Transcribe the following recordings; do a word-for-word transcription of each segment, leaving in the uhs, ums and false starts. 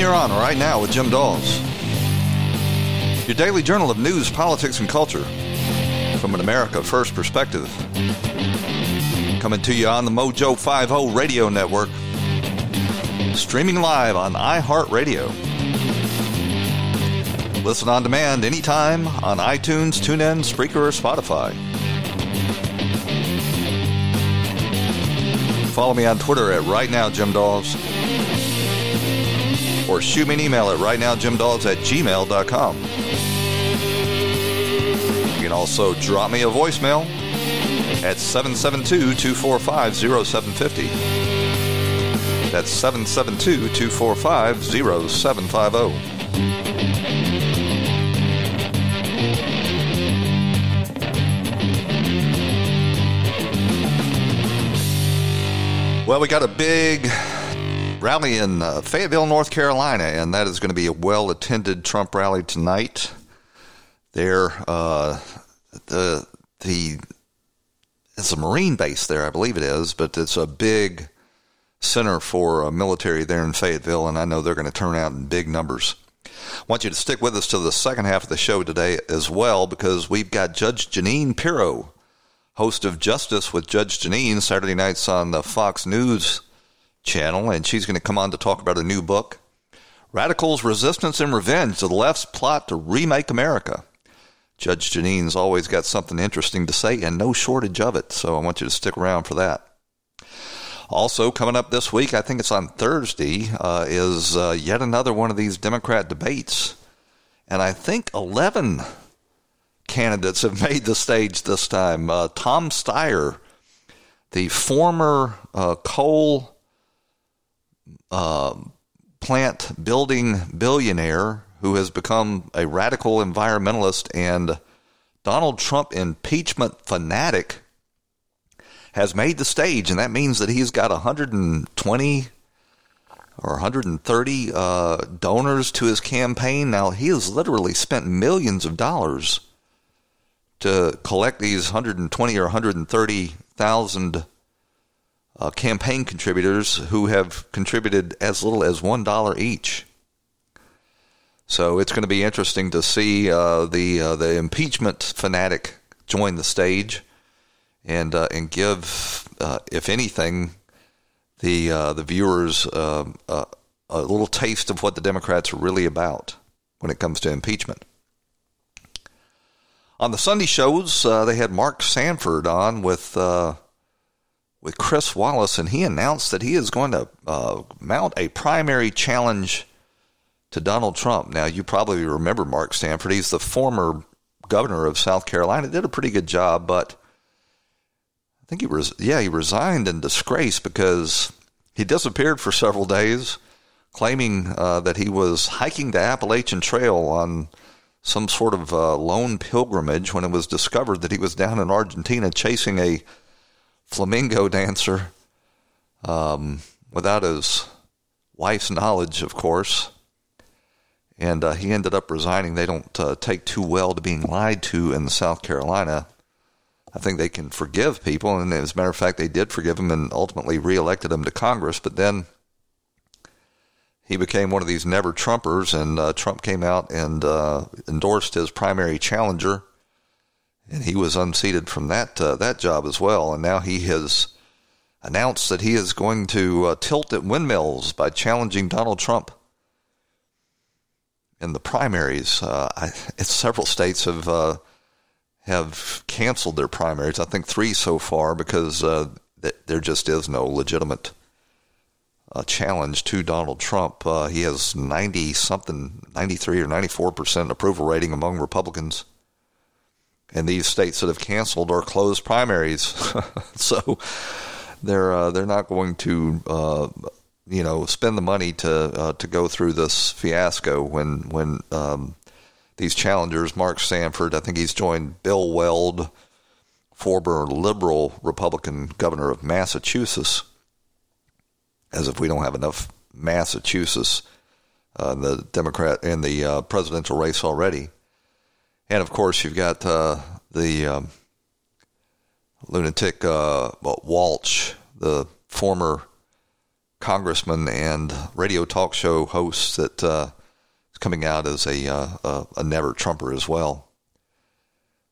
Your Honor right now with Jim Daws. Your daily journal of news, politics, and culture from an America First perspective. Coming to you on the Mojo Five O radio network. Streaming live on iHeartRadio. Listen on demand anytime on iTunes, TuneIn, Spreaker, or Spotify. Follow me on Twitter at rightnowjimdaws. Or shoot me an email at rightnowjimdaws at gmail dot com. You can also drop me a voicemail at seven seven two, two four five, zero seven five zero. That's seven seven two, two four five, zero seven five zero. Well, we got a big rally in uh, Fayetteville, North Carolina, and that is going to be a well-attended Trump rally tonight. There, uh, the the it's a Marine base there, I believe it is, but it's a big center for uh, military there in Fayetteville, and I know they're going to turn out in big numbers. I want you to stick with us to the second half of the show today as well, because we've got Judge Jeanine Pirro, host of Justice with Judge Jeanine, Saturday nights on the Fox News Channel, and she's going to come on to talk about her new book, Radicals, Resistance and Revenge: The Left's Plot to Remake America. Judge Jeanine's always got something interesting to say, and no shortage of it, so I want you to stick around for that. Also, coming up this week, I think it's on Thursday, uh, is uh, yet another one of these Democrat debates. And I think eleven candidates have made the stage this time. Uh, Tom Steyer, the former uh, coal uh, plant building billionaire who has become a radical environmentalist and Donald Trump impeachment fanatic, has made the stage, and that means that he's got one hundred twenty or one hundred thirty uh, donors to his campaign. Now, he has literally spent millions of dollars to collect these one hundred twenty or one hundred thirty thousand uh, campaign contributors who have contributed as little as one dollar each. So it's going to be interesting to see uh, the uh, the impeachment fanatic join the stage. And uh, and give, uh, if anything, the uh, the viewers uh, uh, a little taste of what the Democrats are really about when it comes to impeachment. On the Sunday shows, uh, they had Mark Sanford on with uh, with Chris Wallace, and he announced that he is going to uh, mount a primary challenge to Donald Trump. Now, you probably remember Mark Sanford. He's the former governor of South Carolina. Did a pretty good job, but I think he res- yeah, he resigned in disgrace because he disappeared for several days, claiming uh, that he was hiking the Appalachian Trail on some sort of uh, lone pilgrimage when it was discovered that he was down in Argentina chasing a flamingo dancer um, without his wife's knowledge, of course. And uh, he ended up resigning. They don't uh, take too well to being lied to in South Carolina. I think they can forgive people, and as a matter of fact, they did forgive him and ultimately reelected him to Congress, but then he became one of these never-Trumpers, and uh, Trump came out and uh, endorsed his primary challenger, and he was unseated from that uh, that job as well, and now he has announced that he is going to uh, tilt at windmills by challenging Donald Trump in the primaries. Uh, I, it's several states have... Uh, have canceled their primaries. I think three so far because uh, th- there just is no legitimate uh, challenge to Donald Trump. Uh, he has ninety-something, ninety-three or ninety-four percent approval rating among Republicans. And these states that have canceled or closed primaries. So they're uh, they're not going to uh, you know spend the money to uh, to go through this fiasco when when um, these challengers, Mark Sanford, I think he's joined Bill Weld, former liberal Republican governor of Massachusetts, as if we don't have enough Massachusetts uh, the Democrat in the uh, presidential race already. And, of course, you've got uh, the um, lunatic uh, Walsh, the former congressman and radio talk show host that uh, is coming out as a, uh, a never Trumper as well.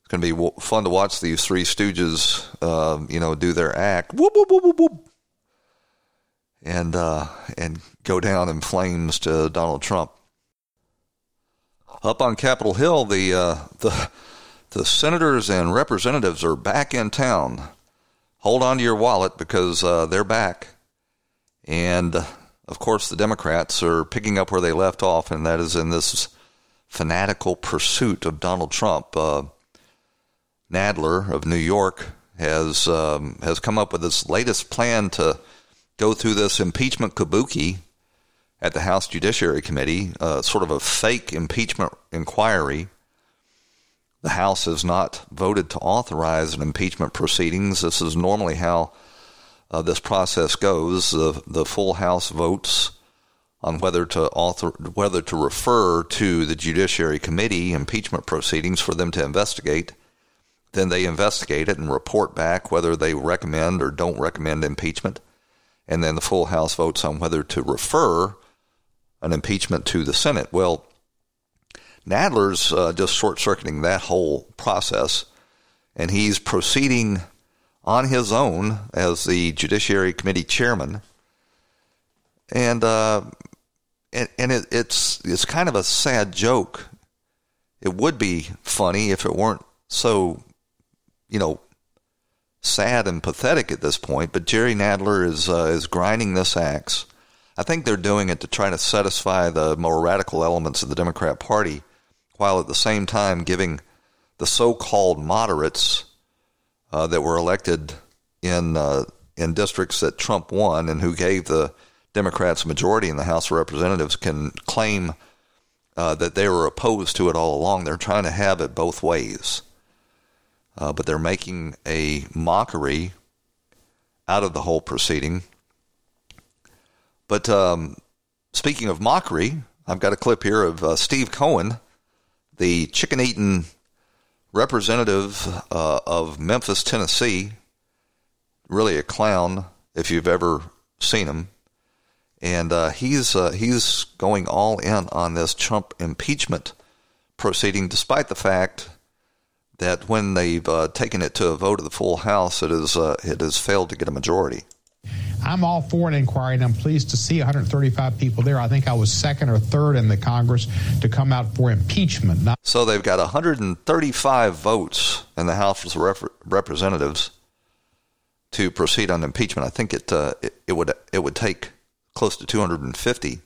It's going to be fun to watch these three stooges, uh, you know, do their act, whoop, whoop, whoop, whoop, whoop, and uh, and go down in flames to Donald Trump. Up on Capitol Hill, the uh, the the senators and representatives are back in town. Hold on to your wallet because uh, they're back. And, of course, the Democrats are picking up where they left off, and that is in this fanatical pursuit of Donald Trump. Uh, Nadler of New York has um, has come up with this latest plan to go through this impeachment kabuki at the House Judiciary Committee, uh, sort of a fake impeachment inquiry. The House has not voted to authorize an impeachment proceedings. This is normally how uh, this process goes. The, the full House votes on whether to author, whether to refer to the Judiciary Committee impeachment proceedings for them to investigate. Then they investigate it and report back whether they recommend or don't recommend impeachment. And then the full House votes on whether to refer an impeachment to the Senate. Well, Nadler's uh, just short-circuiting that whole process, and he's proceeding on his own as the Judiciary Committee chairman. And uh, and, and it, it's it's kind of a sad joke. It would be funny if it weren't so, you know, sad and pathetic at this point. But Jerry Nadler is uh, is grinding this axe. I think they're doing it to try to satisfy the more radical elements of the Democrat Party, while at the same time giving the so-called moderates uh, that were elected in uh, in districts that Trump won and who gave the Democrats a majority in the House of Representatives can claim uh, that they were opposed to it all along. They're trying to have it both ways. Uh, but they're making a mockery out of the whole proceeding. But um, speaking of mockery, I've got a clip here of uh, Steve Cohen, the chicken-eating representative uh, of Memphis, Tennessee. Really a clown if you've ever seen him. And uh, he's uh, he's going all in on this Trump impeachment proceeding, despite the fact that when they've uh, taken it to a vote of the full House, it is uh, it has failed to get a majority. I'm all for an inquiry, and I'm pleased to see one hundred thirty-five people there. I think I was second or third in the Congress to come out for impeachment. Not- so they've got one hundred thirty-five votes in the House of Rep- Representatives to proceed on impeachment. I think it, uh, it it would it would take close to two hundred fifty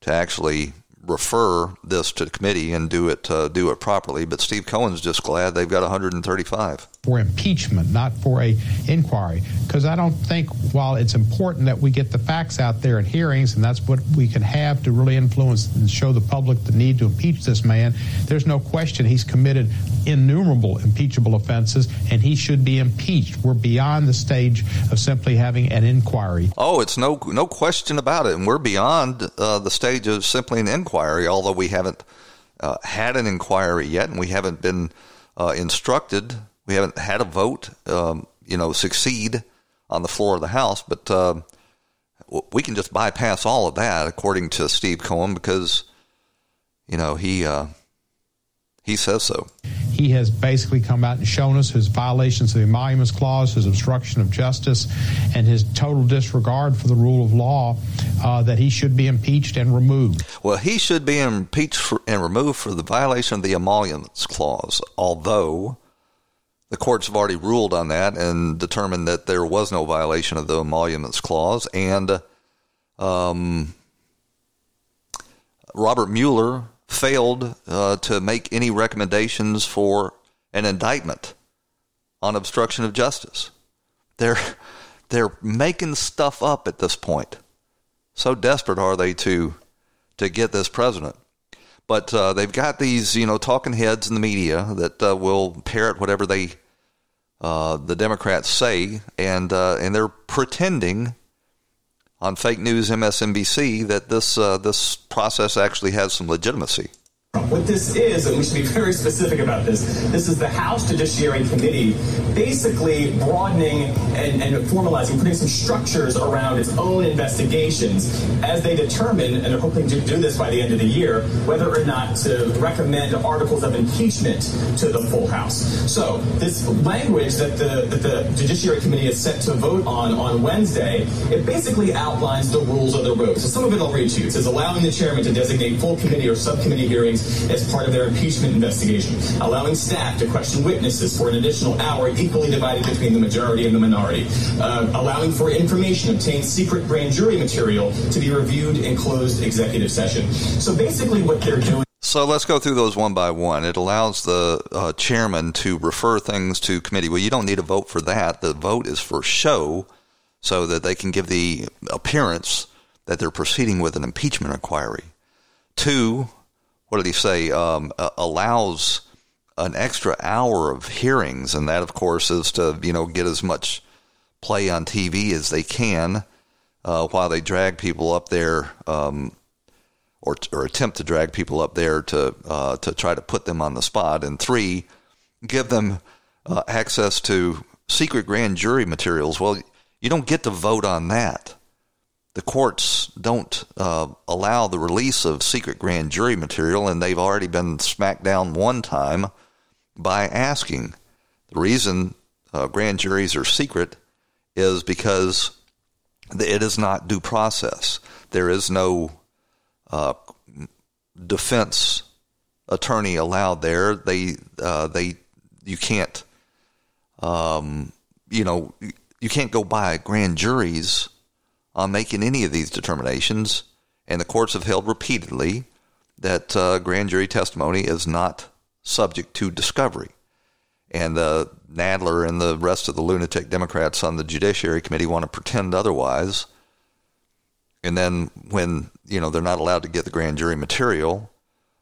to actually refer this to the committee and do it uh, do it properly, but Steve Cohen's just glad they've got one hundred thirty-five. For impeachment, not for a inquiry, because I don't think, while it's important that we get the facts out there in hearings, and that's what we can have to really influence and show the public the need to impeach this man, there's no question he's committed innumerable impeachable offenses, and he should be impeached. We're beyond the stage of simply having an inquiry. Oh, it's no no question about it, and we're beyond uh, the stage of simply an inquiry. Although we haven't uh, had an inquiry yet, and we haven't been uh, instructed, we haven't had a vote, um, you know, succeed on the floor of the House. But uh, we can just bypass all of that, according to Steve Cohen, because, you know, he uh, he says so. He has basically come out and shown us his violations of the Emoluments Clause, his obstruction of justice, and his total disregard for the rule of law, uh, that he should be impeached and removed. Well, he should be impeached for, and removed for the violation of the Emoluments Clause, although the courts have already ruled on that and determined that there was no violation of the Emoluments Clause. And um, Robert Mueller failed uh, to make any recommendations for an indictment on obstruction of justice. They're they're making stuff up at this point. So desperate are they to to get this president. But uh, they've got these, you know, talking heads in the media that uh, will parrot whatever they uh, the Democrats say, and uh, and they're pretending on fake news M S N B C that this uh, this process actually has some legitimacy. What this is, and we should be very specific about this, this is the House Judiciary Committee basically broadening and, and formalizing, putting some structures around its own investigations as they determine, and they're hoping to do this by the end of the year, whether or not to recommend articles of impeachment to the full House. So this language that the, that the Judiciary Committee is set to vote on on Wednesday, it basically outlines the rules of the road. So some of it I'll read to you. It says allowing the chairman to designate full committee or subcommittee hearings as part of their impeachment investigation, allowing staff to question witnesses for an additional hour equally divided between the majority and the minority, uh, allowing for information obtained secret grand jury material to be reviewed in closed executive session. So basically what they're doing... So let's go through those one by one. It allows the uh, chairman to refer things to committee. Well, you don't need a vote for that. The vote is for show so that they can give the appearance that they're proceeding with an impeachment inquiry. Two... What did he say? Um, uh, allows an extra hour of hearings, and that, of course, is to you know get as much play on T V as they can uh, while they drag people up there, um, or or attempt to drag people up there to uh, to try to put them on the spot. And three, give them uh, access to secret grand jury materials. Well, you don't get to vote on that. The courts don't uh, allow the release of secret grand jury material, and they've already been smacked down one time by asking. The reason uh, grand juries are secret is because it is not due process. There is no uh, defense attorney allowed there. They, uh, they, you can't, um, you know, you can't go by grand juries on making any of these determinations, and the courts have held repeatedly that uh, grand jury testimony is not subject to discovery. And uh, Nadler and the rest of the lunatic Democrats on the Judiciary Committee want to pretend otherwise. And then when you know they're not allowed to get the grand jury material,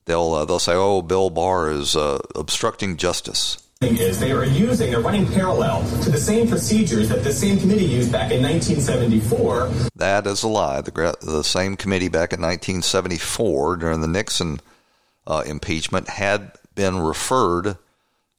they'll uh, they'll say, "Oh, Bill Barr is uh, obstructing justice." Is they are using, they're running parallel to the same procedures that the same committee used back in nineteen seventy-four. That is a lie. The, the same committee back in nineteen seventy-four during the Nixon uh, impeachment had been referred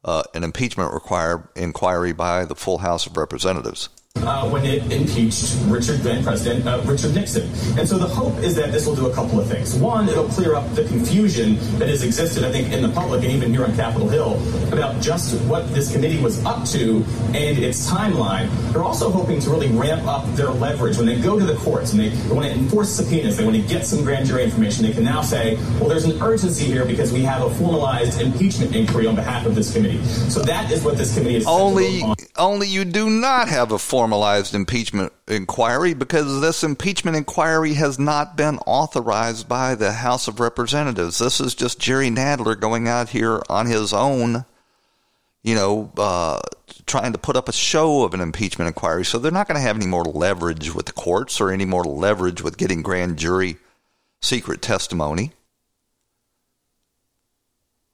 uh, an impeachment require, inquiry by the full House of Representatives. Uh, when it impeached Richard, then President uh, Richard Nixon. And so the hope is that this will do a couple of things. One, it'll clear up the confusion that has existed, I think, in the public and even here on Capitol Hill about just what this committee was up to and its timeline. They're also hoping to really ramp up their leverage when they go to the courts and they, they want to enforce subpoenas. They want to get some grand jury information. They can now say, well, there's an urgency here because we have a formalized impeachment inquiry on behalf of this committee. So that is what this committee is. Only, only you do not have a form. Formalized impeachment inquiry because this impeachment inquiry has not been authorized by the House of Representatives. This is just Jerry Nadler going out here on his own, you know, uh, trying to put up a show of an impeachment inquiry. So they're not going to have any more leverage with the courts or any more leverage with getting grand jury secret testimony.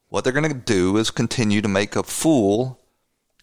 What they're going to do is continue to make a fool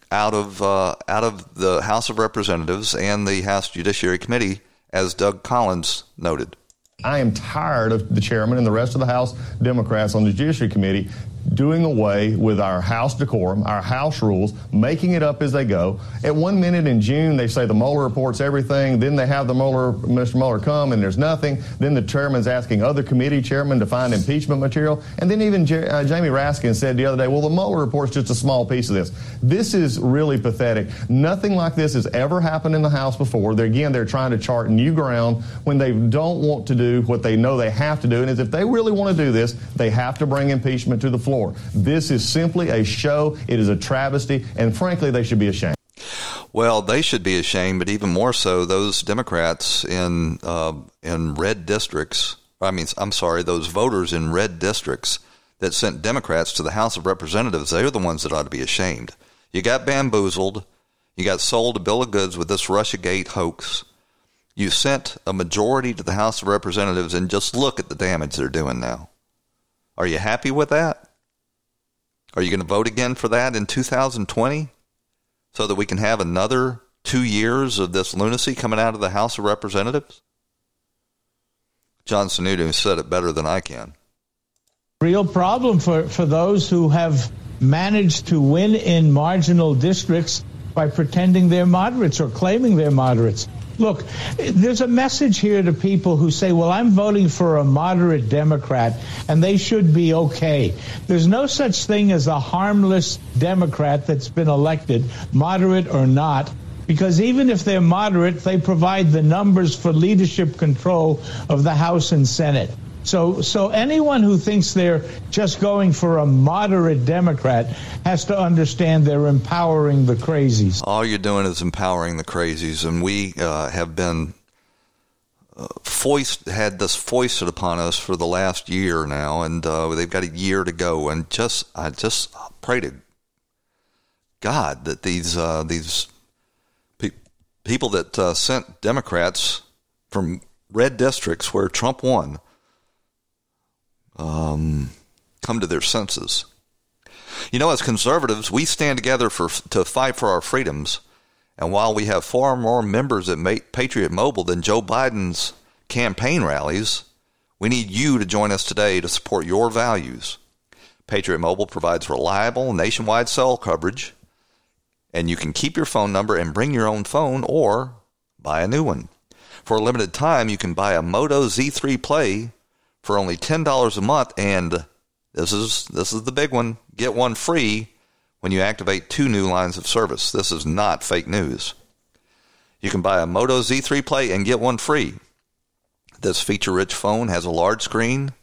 out of uh, out of the House of Representatives and the House Judiciary Committee, as Doug Collins noted. I am tired of the chairman and the rest of the House Democrats on the Judiciary Committee doing away with our House decorum, our House rules, making it up as they go. At one minute in June, they say the Mueller report's everything. Then they have the Mueller, Mister Mueller come, and there's nothing. Then the chairman's asking other committee chairmen to find impeachment material. And then even Jer- uh, Jamie Raskin said the other day, well, the Mueller report's just a small piece of this. This is really pathetic. Nothing like this has ever happened in the House before. They're, again, they're trying to chart new ground when they don't want to do what they know they have to do. And is if they really want to do this, they have to bring impeachment to the floor. This is simply a show. It is a travesty, and frankly, they should be ashamed. Well, they should be ashamed, but even more so, those Democrats in uh, in red districts. I mean, I'm sorry, those voters in red districts that sent Democrats to the House of Representatives. They are the ones that ought to be ashamed. You got bamboozled. You got sold a bill of goods with this Russiagate hoax. You sent a majority to the House of Representatives, and just look at the damage they're doing now. Are you happy with that? Are you going to vote again for that in two thousand twenty so that we can have another two years of this lunacy coming out of the House of Representatives? John Sununu said it better than I can. real problem for, for those who have managed to win in marginal districts by pretending they're moderates or claiming they're moderates. Look, there's a message here to people who say, well, I'm voting for a moderate Democrat and they should be okay. There's no such thing as a harmless Democrat that's been elected, moderate or not, because even if they're moderate, they provide the numbers for leadership control of the House and Senate. So so anyone who thinks they're just going for a moderate Democrat has to understand they're empowering the crazies. All you're doing is empowering the crazies. And we uh, have been uh, foist, had this foisted upon us for the last year now. And uh, they've got a year to go. And just I just pray to God that these, uh, these pe- people that uh, sent Democrats from red districts where Trump won Um, come to their senses. You know, as conservatives, we stand together for to fight for our freedoms. And while we have far more members at Patriot Mobile than Joe Biden's campaign rallies, we need you to join us today to support your values. Patriot Mobile provides reliable nationwide cell coverage, and you can keep your phone number and bring your own phone or buy a new one. For a limited time, you can buy a Moto Z three Play for only ten dollars a month, and this is this is the big one, get one free when you activate two new lines of service. This is not fake news. You can buy a Moto Z three Play and get one free. This feature-rich phone has a large screen,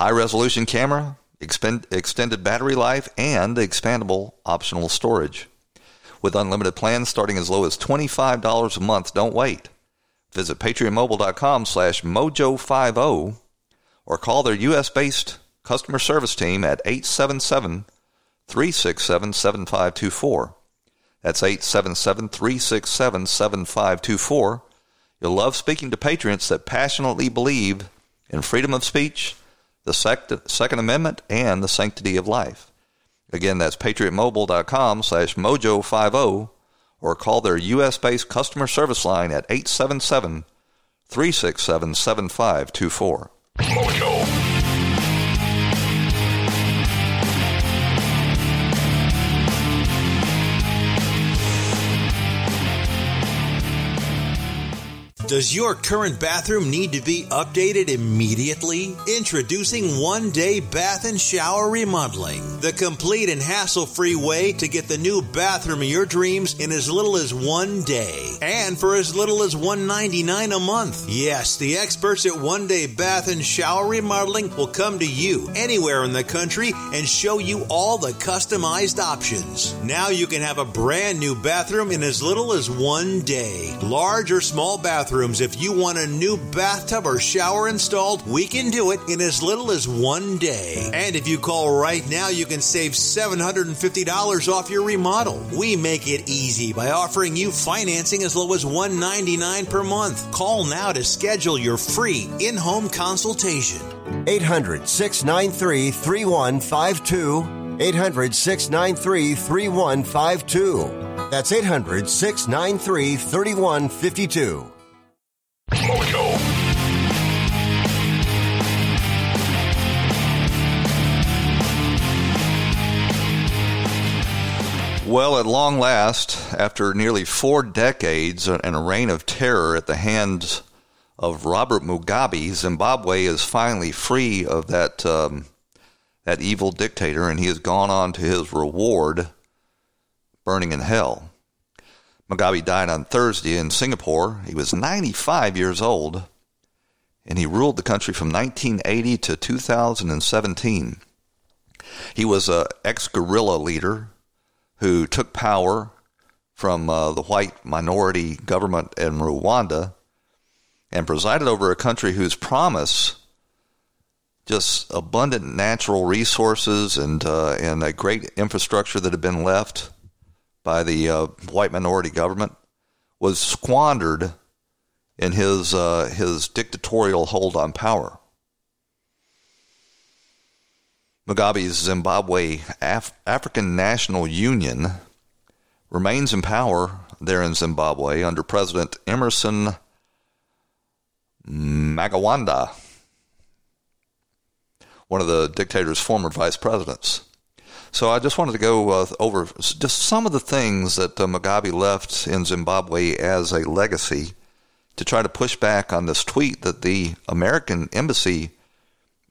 high-resolution camera, expend, extended battery life, and expandable optional storage. With unlimited plans starting as low as twenty-five dollars a month, don't wait. Visit patriot mobile dot com slash Mojo Five O. Or call their U S-based customer service team at eight seven seven, three six seven, seven five two four. That's eight seven seven, three six seven, seven five two four. You'll love speaking to patriots that passionately believe in freedom of speech, the sect- Second Amendment, and the sanctity of life. Again, that's patriot mobile dot com slash Mojo five oh, or call their U S-based customer service line at eight seven seven, three six seven, seven five two four. Mojo. Does your current bathroom need to be updated immediately? Introducing One Day Bath and Shower Remodeling, the complete and hassle-free way to get the new bathroom of your dreams in as little as one day, and for as little as one hundred ninety-nine dollars a month. Yes, the experts at One Day Bath and Shower Remodeling will come to you anywhere in the country and show you all the customized options. Now you can have a brand new bathroom in as little as one day. Large or small bathroom. If you want a new bathtub or shower installed, we can do it in as little as one day. And if you call right now, you can save seven hundred fifty dollars off your remodel. We make it easy by offering you financing as low as one hundred ninety-nine dollars per month. Call now to schedule your free in-home consultation. eight hundred, six nine three, three one five two. eight hundred, six nine three, three one five two. That's eight hundred, six nine three, three one five two. Mojo. Well, at long last, after nearly four decades and a reign of terror at the hands of Robert Mugabe, Zimbabwe is finally free of that um, that evil dictator, and he has gone on to his reward, burning in hell. Mugabe died on Thursday in Singapore. He was ninety-five years old, and he ruled the country from nineteen eighty to two thousand seventeen. He was an ex-guerrilla leader who took power from uh, the white minority government in Rwanda and presided over a country whose promise, just abundant natural resources and, uh, and a great infrastructure that had been left by the uh, white minority government, was squandered in his uh, his dictatorial hold on power. Mugabe's Zimbabwe Af- African National Union remains in power there in Zimbabwe under President Emerson Mnangagwa. one of the dictator's former vice presidents. So I just wanted to go uh, over just some of the things that uh, Mugabe left in Zimbabwe as a legacy to try to push back on this tweet that the American embassy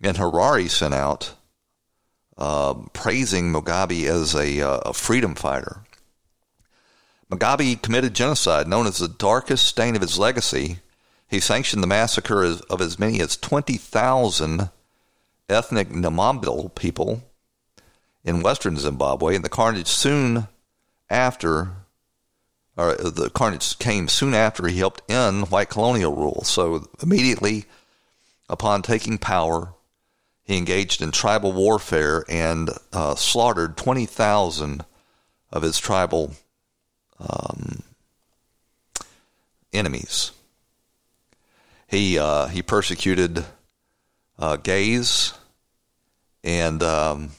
in Harare sent out uh, praising Mugabe as a, uh, a freedom fighter. Mugabe committed genocide, known as the darkest stain of his legacy. He sanctioned the massacre of as many as twenty thousand ethnic Namambil people in western Zimbabwe, and the carnage soon after, or the carnage came soon after he helped end white colonial rule. So immediately upon taking power, he engaged in tribal warfare and uh, slaughtered twenty thousand of his tribal um, enemies. He uh, he persecuted uh, gays, and um,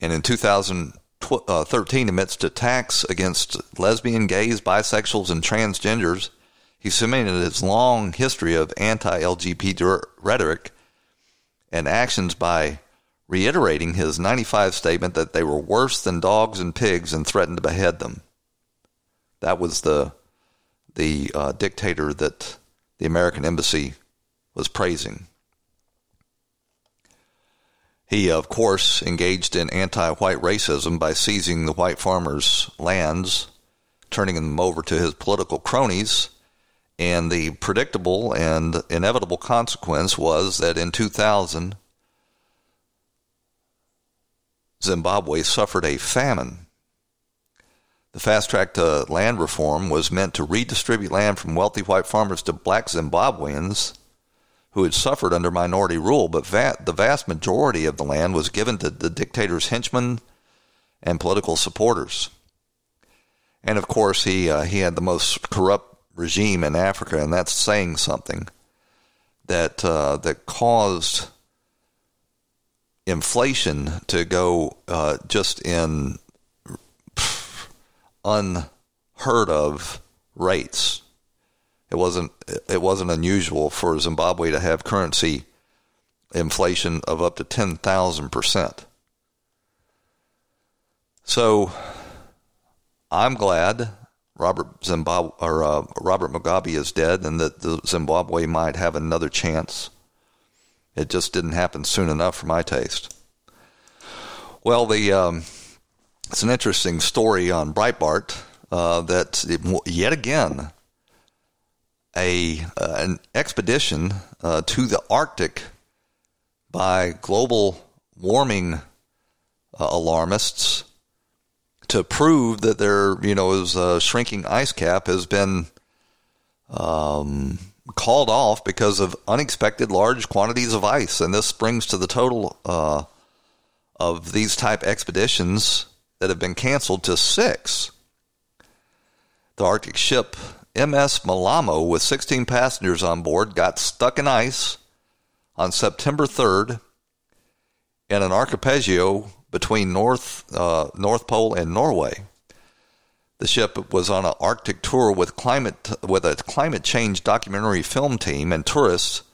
and in two thousand thirteen, amidst attacks against lesbian, gays, bisexuals, and transgenders, he cemented his long history of anti-L G B T rhetoric and actions by reiterating his ninety-five statement that they were worse than dogs and pigs and threatened to behead them. That was the the uh, dictator that the American embassy was praising. He, of course, engaged in anti-white racism by seizing the white farmers' lands, turning them over to his political cronies, and the predictable and inevitable consequence was that in two thousand, Zimbabwe suffered a famine. The fast track to land reform was meant to redistribute land from wealthy white farmers to black Zimbabweans who had suffered under minority rule, but va- the vast majority of the land was given to the dictator's henchmen and political supporters. And of course, he uh, he had the most corrupt regime in Africa, and that's saying something. That uh, that caused inflation to go uh, just in unheard of rates. It wasn't it wasn't unusual for Zimbabwe to have currency inflation of up to ten thousand percent. So I'm glad Robert Zimbabwe or uh, Robert Mugabe is dead, and that the Zimbabwe might have another chance. It just didn't happen soon enough for my taste. Well, the um, it's an interesting story on Breitbart uh, that it, yet again a uh, an expedition uh, to the Arctic by global warming uh, alarmists to prove that there, you know, is a shrinking ice cap has been um, called off because of unexpected large quantities of ice. And this brings to the total uh, of these type expeditions that have been canceled to six. The Arctic ship M S Malamo, with sixteen passengers on board, got stuck in ice on September third in an archipelago between North uh, North Pole and Norway. The ship was on an Arctic tour with climate with a climate change documentary film team and tourists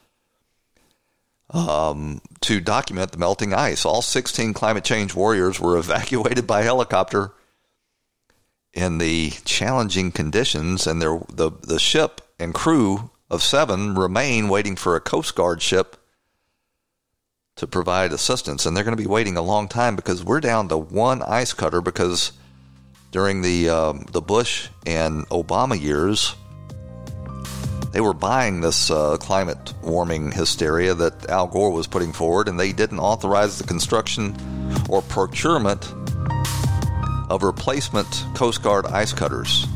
um, to document the melting ice. All sixteen climate change warriors were evacuated by helicopter in the challenging conditions, and their, the, the ship and crew of seven remain waiting for a Coast Guard ship to provide assistance, and they're going to be waiting a long time because we're down to one ice cutter. Because during the um, the Bush and Obama years, they were buying this uh, climate warming hysteria that Al Gore was putting forward, and they didn't authorize the construction or procurement of replacement Coast Guard ice cutters.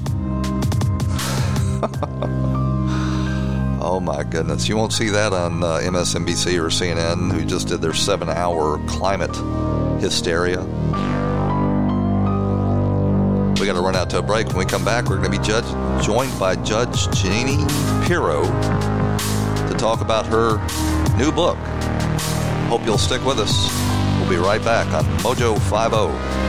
Oh my goodness. You won't see that on uh, M S N B C or C N N, who just did their seven hour climate hysteria. We got to run out to a break. When we come back, we're going to be judge, joined by Judge Jeanine Pirro to talk about her new book. Hope you'll stick with us. We'll be right back on Mojo Five O.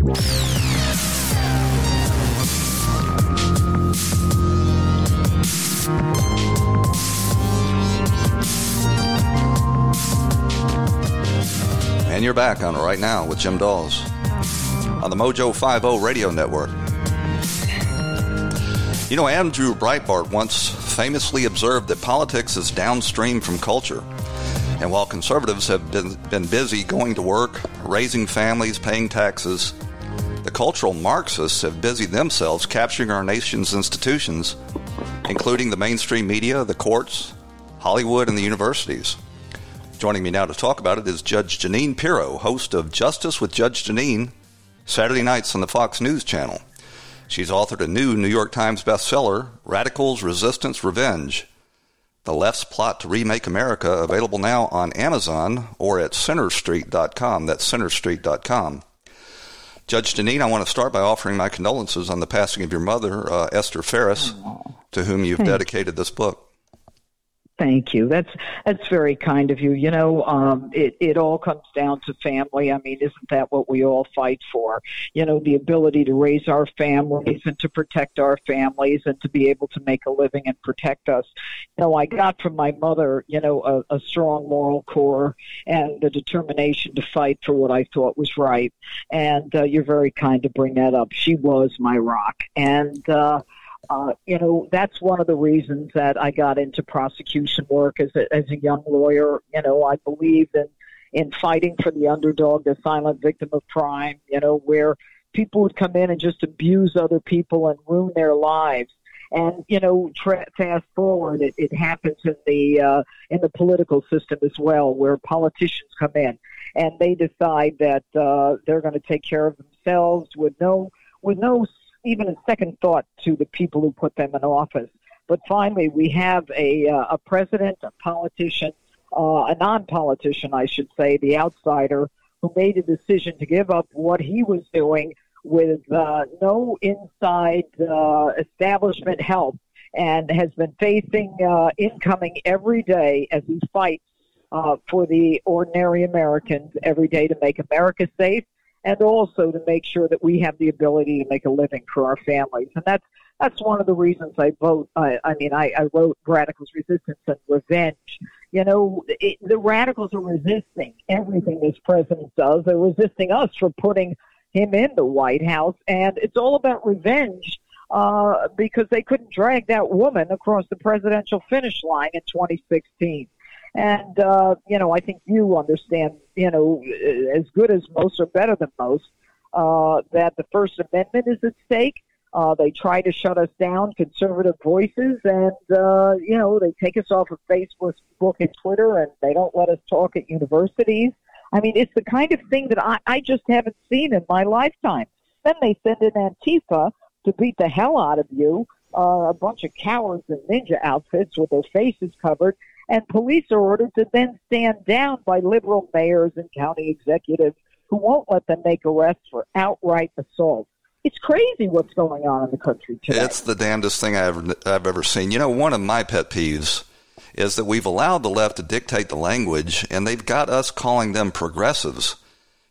And you're back on Right Now with Jim Daws on the Mojo Five O radio network. You know, Andrew Breitbart once famously observed that politics is downstream from culture. And while conservatives have been, been busy going to work, raising families, paying taxes, the cultural Marxists have busied themselves capturing our nation's institutions, including the mainstream media, the courts, Hollywood, and the universities. Joining me now to talk about it is Judge Jeanine Pirro, host of Justice with Judge Jeanine, Saturday nights on the Fox News Channel. She's authored a new New York Times bestseller, Radicals, Resistance, Revenge: The Left's Plot to Remake America, available now on Amazon or at Center Street dot com. That's Center Street dot com. Judge Jeanine, I want to start by offering my condolences on the passing of your mother, uh, Esther Ferris, to whom you've Thank dedicated this book. Thank you. That's that's very kind of you. You know, um, it, it all comes down to family. I mean, isn't that what we all fight for? You know, the ability to raise our families and to protect our families and to be able to make a living and protect us. You know, I got from my mother, you know, a, a strong moral core and the determination to fight for what I thought was right. And uh, you're very kind to bring that up. She was my rock. And, uh, Uh, you know, that's one of the reasons that I got into prosecution work as a, as a young lawyer. You know, I believed in, in fighting for the underdog, the silent victim of crime, you know, where people would come in and just abuse other people and ruin their lives. And, you know, tra- fast forward, it, it happens in the uh, in the political system as well, where politicians come in and they decide that uh, they're going to take care of themselves with no with no even a second thought to the people who put them in office. But finally, we have a uh, a president, a politician, uh, a non-politician, I should say, the outsider, who made a decision to give up what he was doing with uh, no inside uh, establishment help, and has been facing uh, incoming every day as he fights uh, for the ordinary Americans every day to make America safe, and also to make sure that we have the ability to make a living for our families. And that's that's one of the reasons I vote. I, I mean, I, I wrote Radicals, Resistance, and Revenge. You know, it, the radicals are resisting everything this president does. They're resisting us for putting him in the White House. And it's all about revenge uh, because they couldn't drag that woman across the presidential finish line in twenty sixteen. And, uh, you know, I think you understand, you know, as good as most or better than most, uh, that the First Amendment is at stake. Uh, they try to shut us down, conservative voices, and, uh, you know, they take us off of Facebook and Twitter, and they don't let us talk at universities. I mean, it's the kind of thing that I, I just haven't seen in my lifetime. Then they send in Antifa to beat the hell out of you, uh, a bunch of cowards in ninja outfits with their faces covered. And police are ordered to then stand down by liberal mayors and county executives who won't let them make arrests for outright assault. It's crazy what's going on in the country today. It's the damnedest thing I've ever, I've ever seen. You know, one of my pet peeves is that we've allowed the left to dictate the language, and they've got us calling them progressives.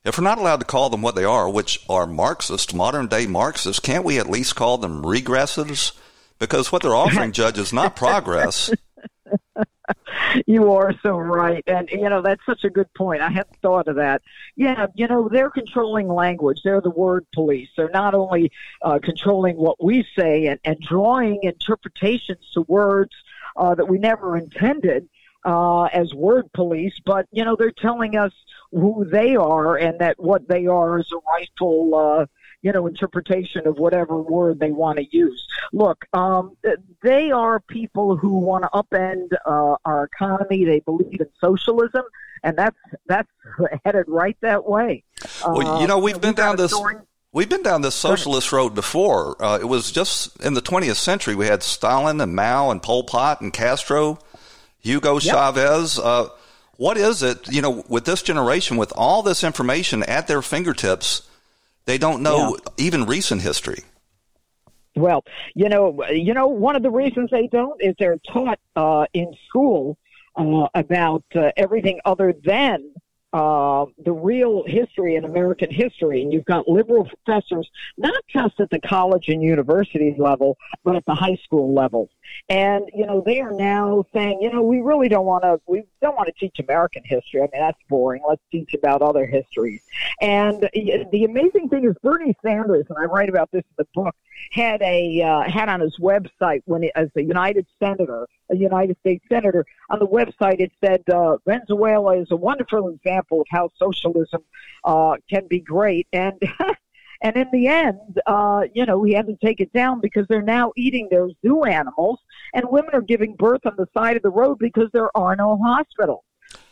If we're not allowed to call them what they are, which are Marxists, modern-day Marxists, can't we at least call them regressives? Because what they're offering, Judge, is not progress. You are so right. And, you know, that's such a good point. I hadn't thought of that. Yeah, you know, they're controlling language. They're the word police. They're not only uh, controlling what we say and, and drawing interpretations to words uh, that we never intended uh, as word police, but, you know, they're telling us who they are and that what they are is a rightful uh you know, interpretation of whatever word they want to use. Look, um, they are people who want to upend uh, our economy. They believe in socialism, and that's that's headed right that way. Well, you know, we've uh, been we've down this story. we've been down this socialist road before. Uh, it was just in the twentieth century. We had Stalin and Mao and Pol Pot and Castro, Hugo yep. Chavez. Uh, what is it? You know, with this generation, with all this information at their fingertips. They don't know yeah. even recent history. Well, you know, you know, one of the reasons they don't is they're taught uh, in school uh, about uh, everything other than uh, the real history in American history. And you've got liberal professors, not just at the college and university level, but at the high school level. And, you know, they are now saying, you know, we really don't want to, we don't want to teach American history. I mean, that's boring. Let's teach about other histories. And the amazing thing is Bernie Sanders, and I write about this in the book, had a, uh, had on his website when he, as a United Senator, a United States Senator, on the website it said, uh, Venezuela is a wonderful example of how socialism uh, can be great. And And in the end, uh, you know, he had to take it down because they're now eating their zoo animals, and women are giving birth on the side of the road because there are no hospitals.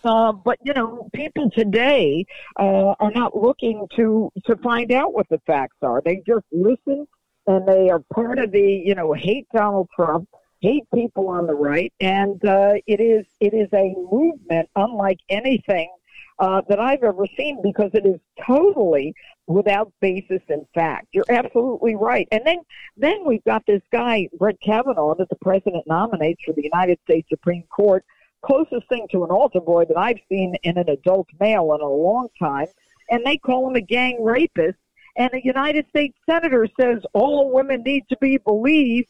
Uh, but, you know, people today uh, are not looking to, to find out what the facts are. They just listen, and they are part of the, you know, hate Donald Trump, hate people on the right, and uh, it is it is a movement unlike anything Uh, that I've ever seen, because it is totally without basis in fact. You're absolutely right. And then then we've got this guy, Brett Kavanaugh, that the president nominates for the United States Supreme Court, closest thing to an altar boy that I've seen in an adult male in a long time, and they call him a gang rapist. And a United States senator says all women need to be believed,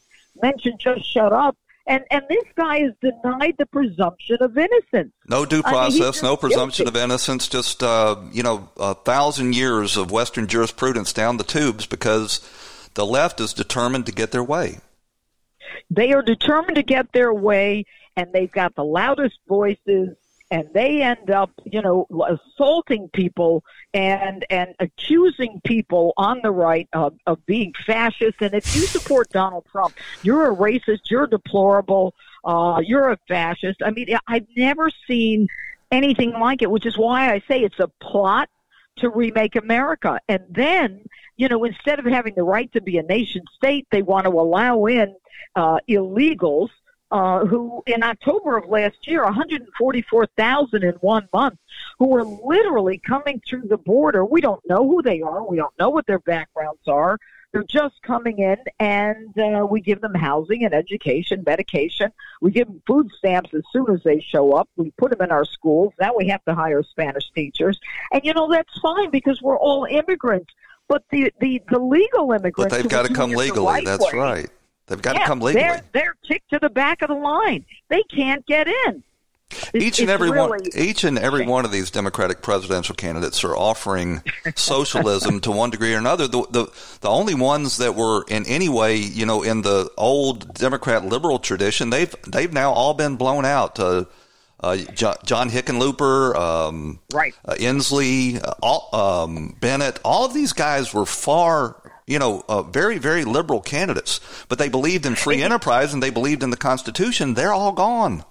mentioned just shut up. And and this guy is denied the presumption of innocence. No due process, I mean, no presumption guilty. of innocence, just, uh, you know, a thousand years of Western jurisprudence down the tubes because the left is determined to get their way. They are determined to get their way, and they've got the loudest voices, and they end up, you know, assaulting people and and accusing people on the right of, of being fascist. And if you support Donald Trump, you're a racist, you're deplorable, uh, you're a fascist. I mean, I've never seen anything like it, which is why I say it's a plot to remake America. And then, you know, instead of having the right to be a nation state, they want to allow in uh, illegals. Uh, who in October of last year, one hundred forty-four thousand in one month, who were literally coming through the border. We don't know who they are. We don't know what their backgrounds are. They're just coming in, and uh, we give them housing and education, medication. We give them food stamps as soon as they show up. We put them in our schools. Now we have to hire Spanish teachers. And, you know, that's fine because we're all immigrants. But the, the, the legal immigrants... But they've got to come legally. Right that's way, right. They've got yeah, to come legally. They're, they're kicked to the back of the line. They can't get in. It's, each and every really one, each and every one of these Democratic presidential candidates are offering socialism to one degree or another. The, the the only ones that were in any way, you know, in the old Democrat liberal tradition, they've they've now all been blown out. Uh, uh, John, John Hickenlooper, um, right? Uh, Inslee, uh, all, um, Bennett. All of these guys were far. You know, uh, very, very liberal candidates, but they believed in free enterprise and they believed in the Constitution. They're all gone.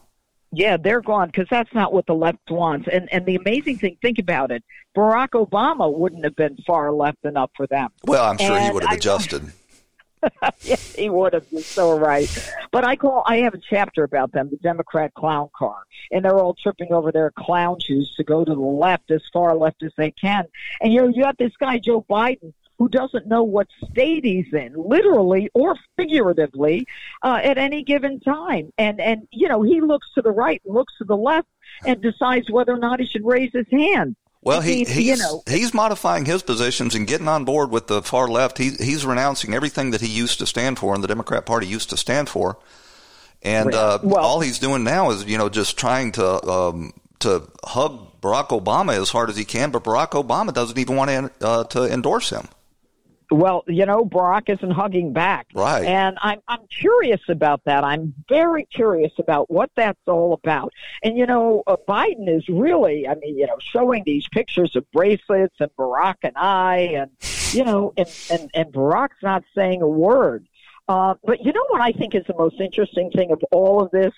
Yeah, they're gone because that's not what the left wants. And and the amazing thing, think about it, Barack Obama wouldn't have been far left enough for them. Well, I'm sure and he would have adjusted. I, yes, he would have. You're so right. But I call I have a chapter about them, the Democrat clown car, and they're all tripping over their clown shoes to go to the left, as far left as they can. And you know, you got this guy, Joe Biden, who doesn't know what state he's in, literally or figuratively, uh, at any given time. And, and you know, he looks to the right and looks to the left and decides whether or not he should raise his hand. Well, he, he's, you know, he's modifying his positions and getting on board with the far left. He, he's renouncing everything that he used to stand for and the Democrat Party used to stand for. And uh, well, all he's doing now is, you know, just trying to um, to hug Barack Obama as hard as he can. But Barack Obama doesn't even want to uh, to endorse him. Well, you know, Barack isn't hugging back. Right. And I'm I'm curious about that. I'm very curious about what that's all about. And, you know, uh, Biden is really, I mean, you know, showing these pictures of bracelets and Barack and I and, you know, and, and, and Barack's not saying a word. Uh, but you know what I think is the most interesting thing of all of this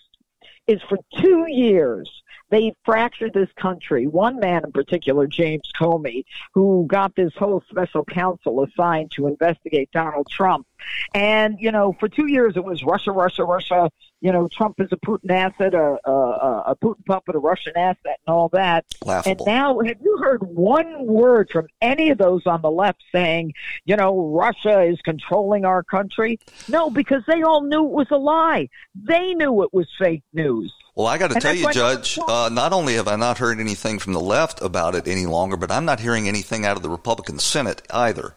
is for two years, they fractured this country. One man in particular, James Comey, who got this whole special counsel assigned to investigate Donald Trump. And, you know, for two years it was Russia, Russia, Russia. You know, Trump is a Putin asset, a, a, a Putin puppet, a Russian asset, and all that. Laughable. And now, have you heard one word from any of those on the left saying, you know, Russia is controlling our country? No, because they all knew it was a lie. They knew it was fake news. Well, I got to tell you, Judge, uh, not only have I not heard anything from the left about it any longer, but I'm not hearing anything out of the Republican Senate either.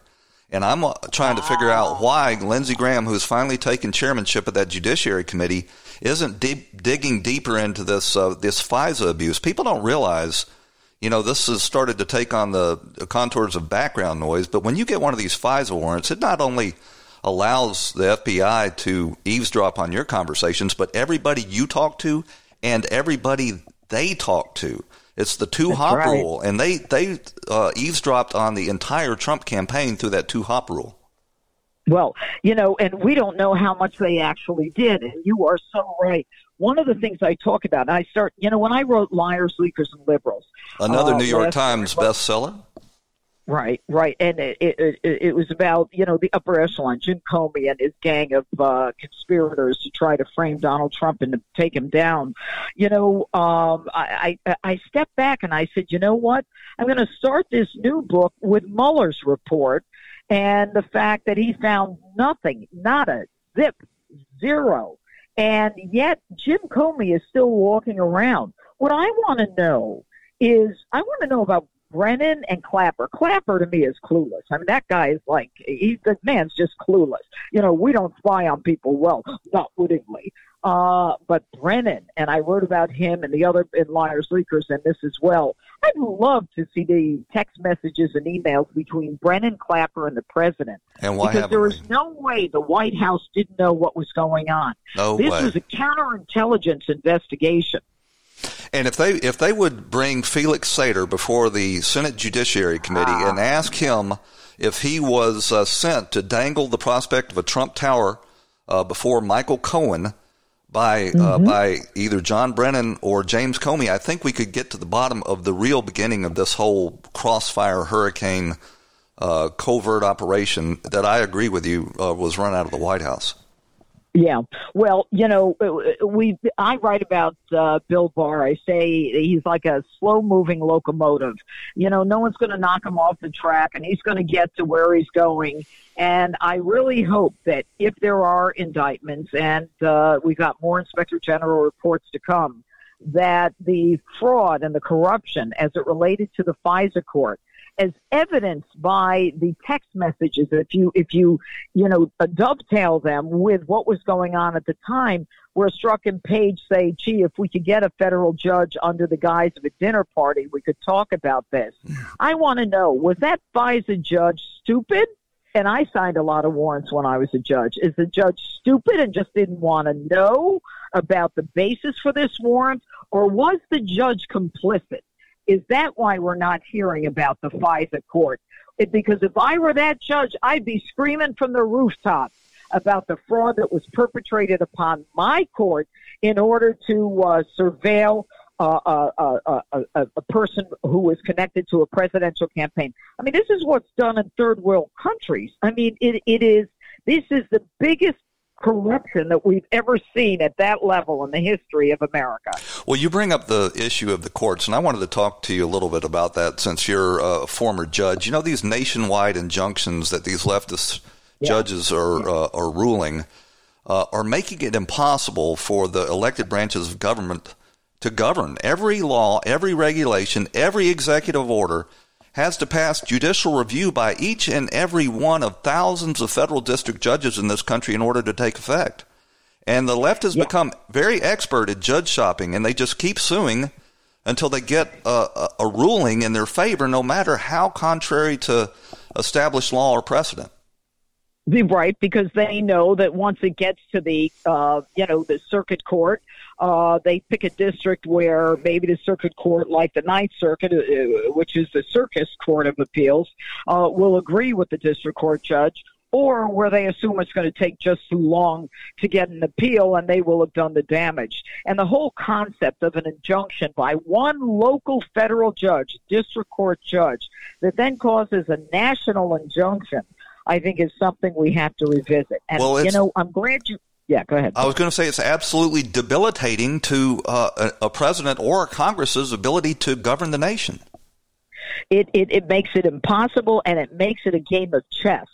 And I'm uh, trying to figure out why Lindsey Graham, who's finally taken chairmanship of that Judiciary Committee, isn't di- digging deeper into this uh, this FISA abuse. People don't realize, you know, this has started to take on the contours of background noise. But when you get one of these FISA warrants, it not only allows the F B I to eavesdrop on your conversations, but everybody you talk to and everybody they talk to. It's the two-hop right. rule, and they, they uh, eavesdropped on the entire Trump campaign through that two-hop rule. Well, you know, and we don't know how much they actually did, and you are so right. One of the things I talk about, I start, you know, when I wrote Liars, Leakers, and Liberals. Another uh, New York Times year, bestseller. Right, right. And it, it, it, it was about, you know, the upper echelon, Jim Comey and his gang of uh, conspirators to try to frame Donald Trump and to take him down. You know, um, I, I, I stepped back and I said, you know what? I'm going to start this new book with Mueller's report and the fact that he found nothing, not a zip, zero. And yet Jim Comey is still walking around. What I want to know is I want to know about Brennan and Clapper. Clapper, to me, is clueless. I mean, that guy is like, he, the man's just clueless. You know, we don't spy on people well, not wittingly. Uh, but Brennan, and I wrote about him and the other in Liars, Leakers, and this as well. I'd love to see the text messages and emails between Brennan, Clapper, and the president. And why Because there is no way the White House didn't know what was going on. No way. This was a counterintelligence investigation. And if they if they would bring Felix Sater before the Senate Judiciary Committee and ask him if he was uh, sent to dangle the prospect of a Trump Tower uh, before Michael Cohen by uh, mm-hmm. by either John Brennan or James Comey, I think we could get to the bottom of the real beginning of this whole crossfire hurricane uh, covert operation that I agree with you uh, was run out of the White House. Yeah. Well, you know, we I write about uh, Bill Barr. I say he's like a slow-moving locomotive. You know, no one's going to knock him off the track, and he's going to get to where he's going. And I really hope that if there are indictments, and uh, we've got more Inspector General reports to come, that the fraud and the corruption as it related to the FISA court, as evidenced by the text messages, if you, if you, you know, uh, dovetail them with what was going on at the time, where Strzok and Page say, gee, if we could get a federal judge under the guise of a dinner party, we could talk about this. I want to know, was that FISA judge stupid? And I signed a lot of warrants when I was a judge. Is the judge stupid and just didn't want to know about the basis for this warrant? Or was the judge complicit? Is that why we're not hearing about the FISA court? It, because if I were that judge, I'd be screaming from the rooftops about the fraud that was perpetrated upon my court in order to uh, surveil uh, uh, uh, uh, uh, a person who was connected to a presidential campaign. I mean, this is what's done in third world countries. I mean, it, it is this is the biggest corruption that we've ever seen at that level in the history of America. Well, you bring up the issue of the courts, and I wanted to talk to you a little bit about that since you're a former judge. You know, these nationwide injunctions that these leftist yeah. judges are yeah. uh, are ruling uh, are making it impossible for the elected branches of government to govern. Every law, every regulation, every executive order has to pass judicial review by each and every one of thousands of federal district judges in this country in order to take effect. And the left has yeah. become very expert at judge shopping, and they just keep suing until they get a, a ruling in their favor, no matter how contrary to established law or precedent. Right, because they know that once it gets to the, uh, you know, the circuit court, uh, they pick a district where maybe the circuit court, like the Ninth Circuit, uh, which is the Circuit Court of Appeals, uh, will agree with the district court judge, or where they assume it's going to take just too long to get an appeal and they will have done the damage. And the whole concept of an injunction by one local federal judge, district court judge, that then causes a national injunction, I think is something we have to revisit. And, well, you know, I'm glad you – yeah, go ahead. I was going to say it's absolutely debilitating to uh, a president or a Congress's ability to govern the nation. It, it It makes it impossible, and it makes it a game of chess.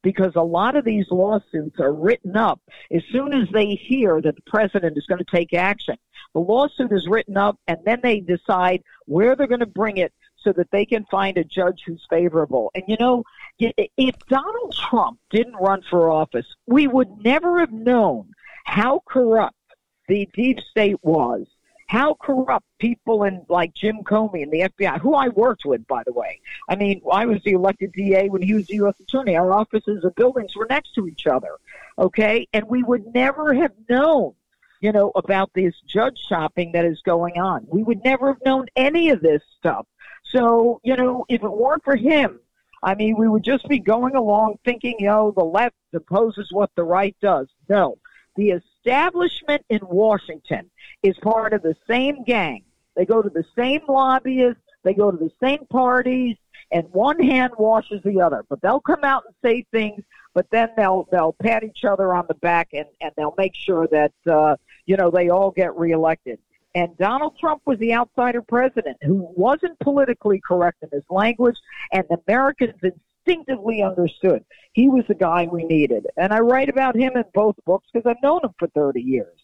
Because a lot of these lawsuits are written up as soon as they hear that the president is going to take action. The lawsuit is written up, and then they decide where they're going to bring it so that they can find a judge who's favorable. And, you know, if Donald Trump didn't run for office, we would never have known how corrupt the deep state was, how corrupt people in like Jim Comey and the F B I, who I worked with, by the way. I mean, I was the elected D A when he was the U S attorney. Our offices and buildings were next to each other, okay? And we would never have known, you know, about this judge shopping that is going on. We would never have known any of this stuff. So, you know, if it weren't for him, I mean, we would just be going along thinking, you know, the left opposes what the right does. No. The establishment in Washington is part of the same gang. They go to the same lobbyists. They go to the same parties, and one hand washes the other. But they'll come out and say things, but then they'll they'll pat each other on the back, and, and they'll make sure that, uh, you know, they all get reelected. And Donald Trump was the outsider president who wasn't politically correct in his language, and Americans instinctively understood he was the guy we needed. And I write about him in both books because I've known him for thirty years.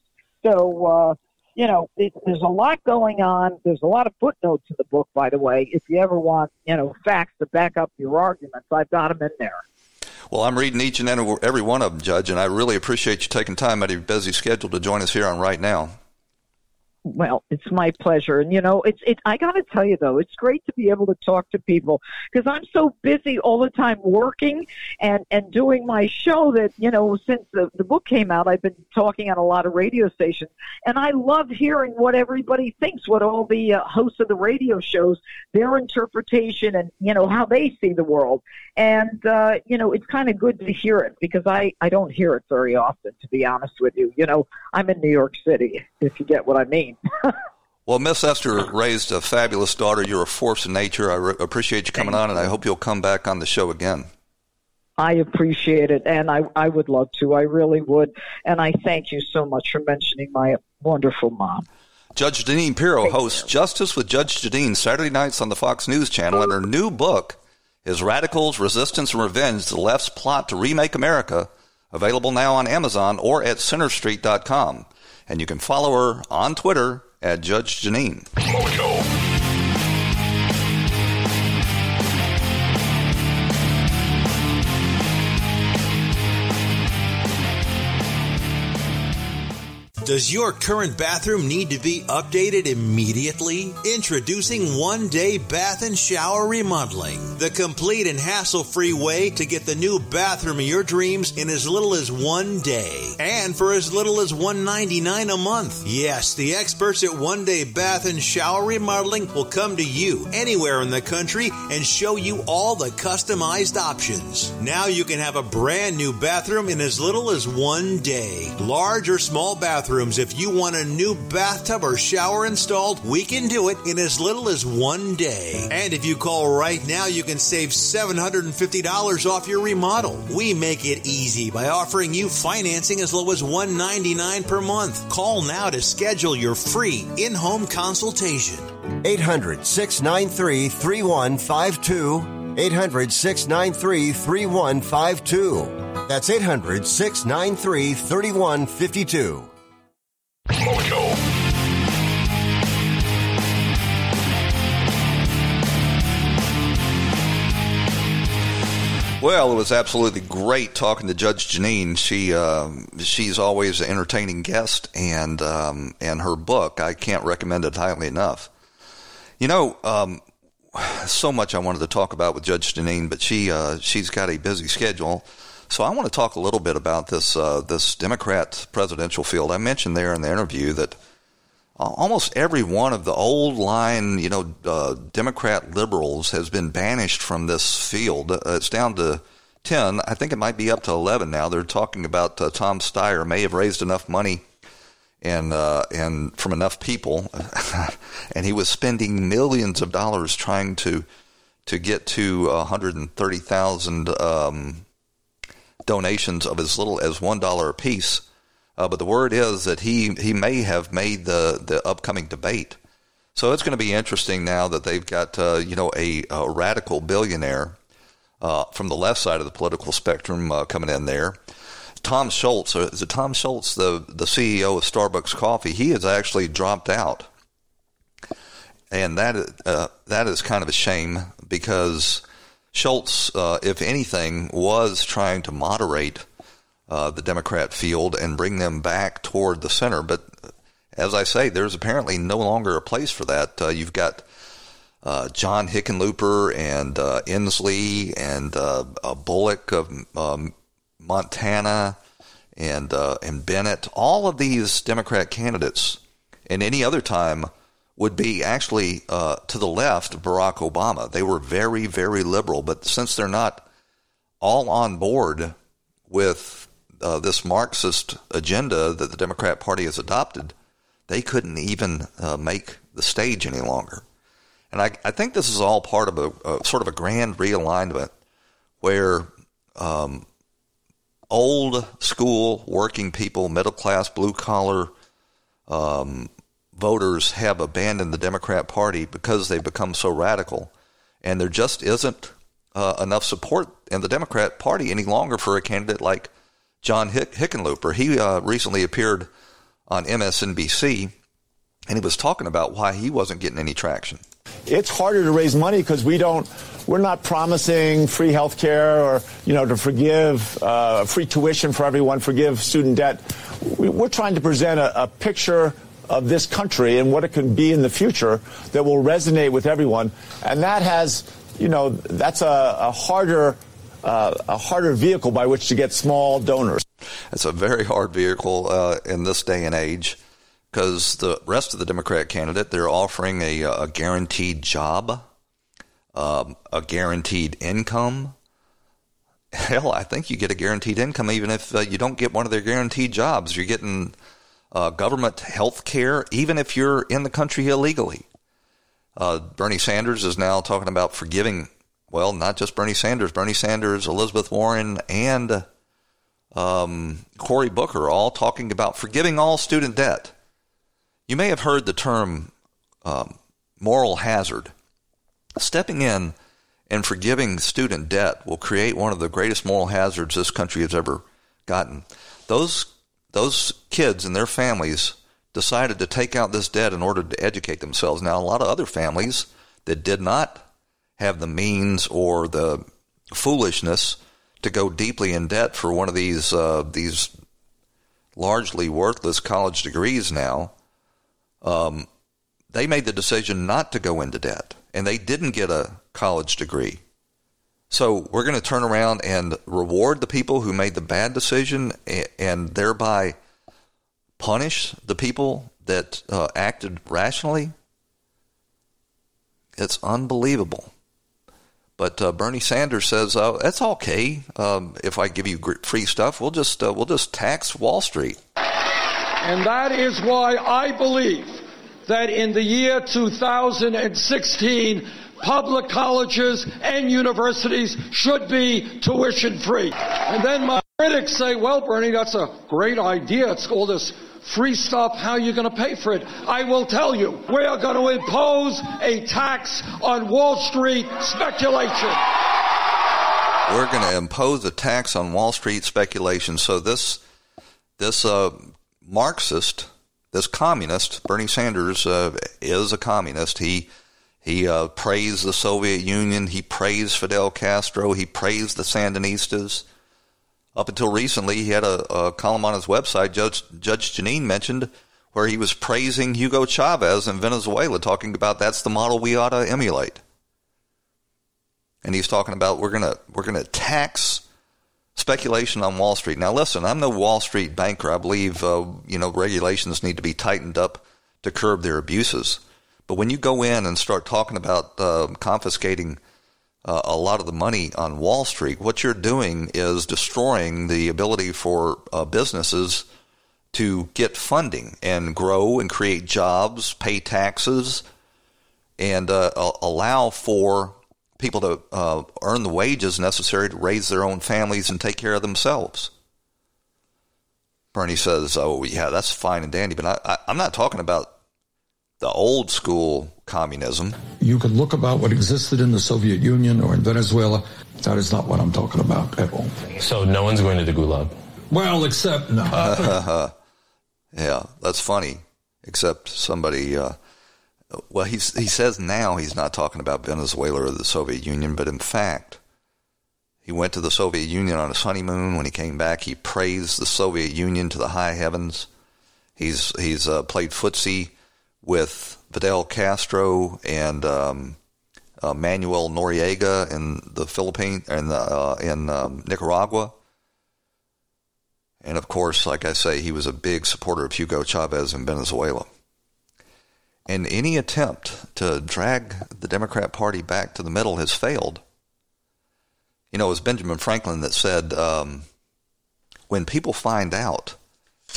So, uh, you know, it, there's a lot going on. There's a lot of footnotes in the book, by the way. If you ever want, you know, facts to back up your arguments, I've got them in there. Well, I'm reading each and every one of them, Judge, and I really appreciate you taking time out of your busy schedule to join us here on Right Now. Well, it's my pleasure. And, you know, it's it. I got to tell you, though, it's great to be able to talk to people because I'm so busy all the time working and, and doing my show that, you know, since the, the book came out, I've been talking on a lot of radio stations. And I love hearing what everybody thinks, what all the uh, hosts of the radio shows, their interpretation and, you know, how they see the world. And, uh, you know, it's kind of good to hear it because I, I don't hear it very often, to be honest with you. You know, I'm in New York City, if you get what I mean. Well, Miss Esther raised a fabulous daughter. You're a force of nature. I re- appreciate you coming on, and I hope you'll come back on the show again. I appreciate it, and I, I would love to. I really would. And I thank you so much for mentioning my wonderful mom. Judge Jeanine Pirro thank hosts you. Justice with Judge Jeanine Saturday nights on the Fox News Channel, and her new book is Radicals, Resistance and Revenge: The Left's Plot to Remake America, available now on Amazon or at Center Street dot com. And you can follow her on Twitter at Judge Jeanine. Mojo. Does your current bathroom need to be updated immediately? Introducing One Day Bath and Shower Remodeling, the complete and hassle-free way to get the new bathroom of your dreams in as little as one day, and for as little as one hundred ninety-nine dollars a month. Yes, the experts at One Day Bath and Shower Remodeling will come to you anywhere in the country and show you all the customized options. Now you can have a brand new bathroom in as little as one day. Large or small bathroom. If you want a new bathtub or shower installed, we can do it in as little as one day. And if you call right now, you can save seven hundred fifty dollars off your remodel. We make it easy by offering you financing as low as one hundred ninety-nine dollars per month. Call now to schedule your free in-home consultation. eight hundred, six nine three, three one five two. eight hundred, six nine three, three one five two. That's eight hundred, six nine three, three one five two. Mojo. Well, it was absolutely great talking to Judge Jeanine. She uh, she's always an entertaining guest, and um, and her book, I can't recommend it highly enough. You know, um, so much I wanted to talk about with Judge Jeanine, but she uh, she's got a busy schedule. So I want to talk a little bit about this uh, this Democrat presidential field. I mentioned there in the interview that almost every one of the old line, you know, uh, Democrat liberals has been banished from this field. Uh, it's down to ten. I think it might be up to eleven now. They're talking about uh, Tom Steyer may have raised enough money and uh, and from enough people, and he was spending millions of dollars trying to to get to one hundred and thirty thousand. Um, donations of as little as one dollar a piece. Uh, but the word is that he, he may have made the, the upcoming debate. So it's going to be interesting now that they've got, uh, you know, a, a radical billionaire uh, from the left side of the political spectrum uh, coming in there. Tom Schultz, or is it Tom Schultz, the, the C E O of Starbucks Coffee, he has actually dropped out. And that uh, that is kind of a shame because Schultz, uh, if anything, was trying to moderate uh, the Democrat field and bring them back toward the center. But as I say, there's apparently no longer a place for that. Uh, you've got uh, John Hickenlooper and uh, Inslee and uh, uh, Bullock of um, Montana and uh, and Bennett. All of these Democrat candidates in any other time would be actually uh, to the left of Barack Obama. They were very, very liberal. But since they're not all on board with uh, this Marxist agenda that the Democrat Party has adopted, they couldn't even uh, make the stage any longer. And I, I think this is all part of a, a sort of a grand realignment where um, old school working people, middle class, blue collar, um voters have abandoned the Democrat Party because they've become so radical, and there just isn't uh, enough support in the Democrat Party any longer for a candidate like John Hick- Hickenlooper. He uh, recently appeared on M S N B C, and he was talking about why he wasn't getting any traction. It's harder to raise money because we don't, we're not promising free health care or, you know, to forgive uh, free tuition for everyone, forgive student debt. We're trying to present a, a picture of this country and what it can be in the future that will resonate with everyone, and that has, you know, that's a, a harder, uh, a harder vehicle by which to get small donors. It's a very hard vehicle uh, in this day and age, because the rest of the Democrat candidate, they're offering a, a guaranteed job, um, a guaranteed income. Hell, I think you get a guaranteed income even if uh, you don't get one of their guaranteed jobs. You're getting Uh, government health care, even if you're in the country illegally. Uh, Bernie Sanders is now talking about forgiving, well, not just Bernie Sanders, Bernie Sanders, Elizabeth Warren, and um, Cory Booker, all talking about forgiving all student debt. You may have heard the term um, moral hazard. Stepping in and forgiving student debt will create one of the greatest moral hazards this country has ever gotten. Those Those kids and their families decided to take out this debt in order to educate themselves. Now, a lot of other families that did not have the means or the foolishness to go deeply in debt for one of these uh, these largely worthless college degrees now, um, they made the decision not to go into debt, and they didn't get a college degree. So we're going to turn around and reward the people who made the bad decision and, and thereby punish the people that uh, acted rationally? It's unbelievable. But uh, Bernie Sanders says, oh, that's okay. Um, if I give you free stuff, we'll just uh, we'll just tax Wall Street. And that is why I believe that in the year two thousand sixteen, public colleges and universities should be tuition free. And then my critics say, well, Bernie, that's a great idea. It's all this free stuff. How are you going to pay for it? I will tell you, we are going to impose a tax on Wall Street speculation. We're going to impose a tax on Wall Street speculation. So this this uh, Marxist, this communist, Bernie Sanders uh, is a communist. He He uh, praised the Soviet Union. He praised Fidel Castro. He praised the Sandinistas. Up until recently, he had a, a column on his website, Judge, Judge Jeanine mentioned, where he was praising Hugo Chavez in Venezuela, talking about that's the model we ought to emulate. And he's talking about we're gonna we're gonna tax speculation on Wall Street. Now, listen, I'm no Wall Street banker. I believe uh, you know regulations need to be tightened up to curb their abuses. But when you go in and start talking about uh, confiscating uh, a lot of the money on Wall Street, what you're doing is destroying the ability for uh, businesses to get funding and grow and create jobs, pay taxes, and uh, allow for people to uh, earn the wages necessary to raise their own families and take care of themselves. Bernie says, oh, yeah, that's fine and dandy, but I, I, I'm not talking about the old school communism. You can look about what existed in the Soviet Union or in Venezuela. That is not what I'm talking about at all. So no one's going to the gulag? Well, except no. uh, yeah, that's funny, except somebody... Uh, Well, he's, he says now he's not talking about Venezuela or the Soviet Union, but in fact, he went to the Soviet Union on his honeymoon. When he came back, he praised the Soviet Union to the high heavens. He's he's uh, played footsie with Fidel Castro and um, uh, Manuel Noriega in the Philippines and uh, in um, Nicaragua. And of course, like I say, he was a big supporter of Hugo Chavez in Venezuela. And any attempt to drag the Democrat Party back to the middle has failed. You know, it was Benjamin Franklin that said, um, when people find out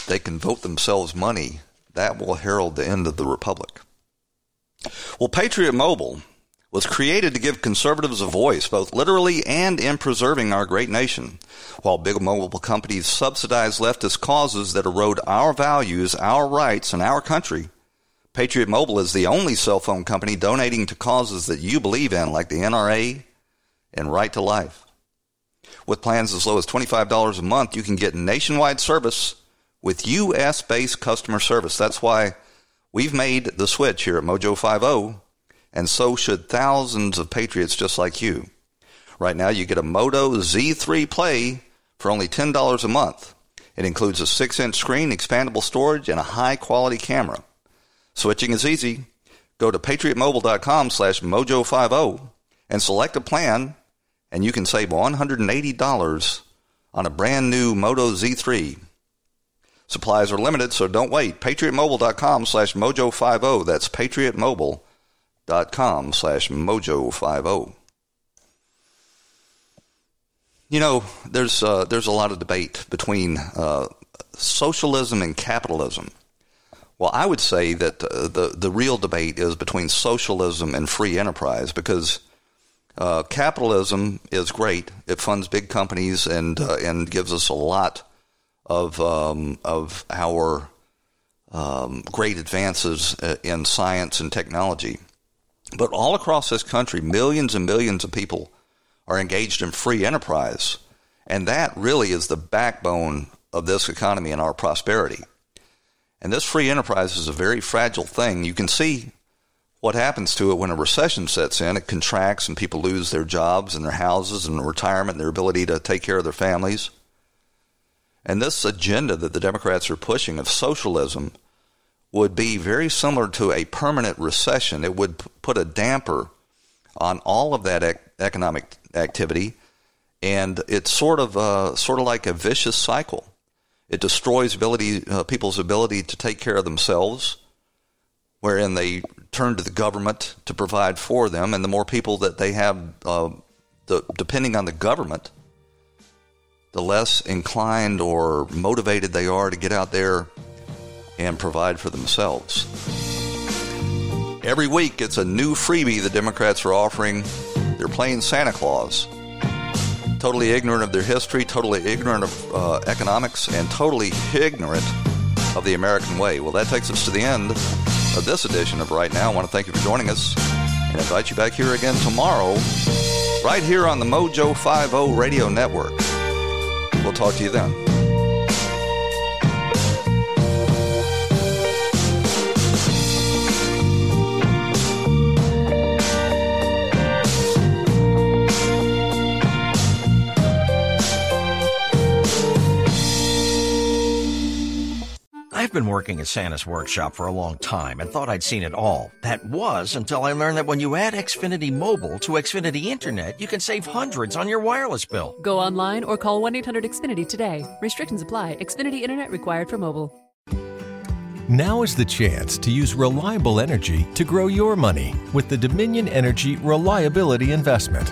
they can vote themselves money, that will herald the end of the republic. Well, Patriot Mobile was created to give conservatives a voice, both literally and in preserving our great nation. While big mobile companies subsidize leftist causes that erode our values, our rights, and our country, Patriot Mobile is the only cell phone company donating to causes that you believe in, like the N R A and Right to Life. With plans as low as twenty-five dollars a month, you can get nationwide service with U S-based customer service. That's why we've made the switch here at Mojo Five O, and so should thousands of patriots just like you. Right now, you get a Moto Z three Play for only ten dollars a month. It includes a six-inch screen, expandable storage, and a high-quality camera. Switching is easy. Go to patriotmobile.com slash mojo50 and select a plan, and you can save one hundred eighty dollars on a brand-new Moto Z three. Supplies are limited, so don't wait. patriotmobile.com slash mojo50. That's patriotmobile.com slash mojo50. You know, there's, uh, there's a lot of debate between uh, socialism and capitalism. Well, I would say that uh, the, the real debate is between socialism and free enterprise, because uh, capitalism is great. It funds big companies and uh, and gives us a lot of um, of our um, great advances in science and technology. But all across this country, millions and millions of people are engaged in free enterprise, and that really is the backbone of this economy and our prosperity. And this free enterprise is a very fragile thing. You can see what happens to it when a recession sets in. It contracts and people lose their jobs and their houses and retirement and their ability to take care of their families. And this agenda that the Democrats are pushing of socialism would be very similar to a permanent recession. It would put a damper on all of that ec- economic activity, and it's sort of uh, sort of like a vicious cycle. It destroys ability, uh, people's ability to take care of themselves, wherein they turn to the government to provide for them. And the more people that they have uh, the, depending on the government, the less inclined or motivated they are to get out there and provide for themselves. Every week, it's a new freebie the Democrats are offering. They're playing Santa Claus. Totally ignorant of their history, totally ignorant of uh, economics, and totally ignorant of the American way. Well, that takes us to the end of this edition of Right Now. I want to thank you for joining us and invite you back here again tomorrow, right here on the Mojo Five O Radio Network. We'll talk to you then. been working at Santa's workshop for a long time and thought I'd seen it all. That was until I learned that when you add Xfinity Mobile to Xfinity Internet, you can save hundreds on your wireless bill. Go online or call one eight hundred X Finity today. Restrictions apply. Xfinity Internet required for mobile. Now is the chance to use reliable energy to grow your money with the Dominion Energy Reliability Investment.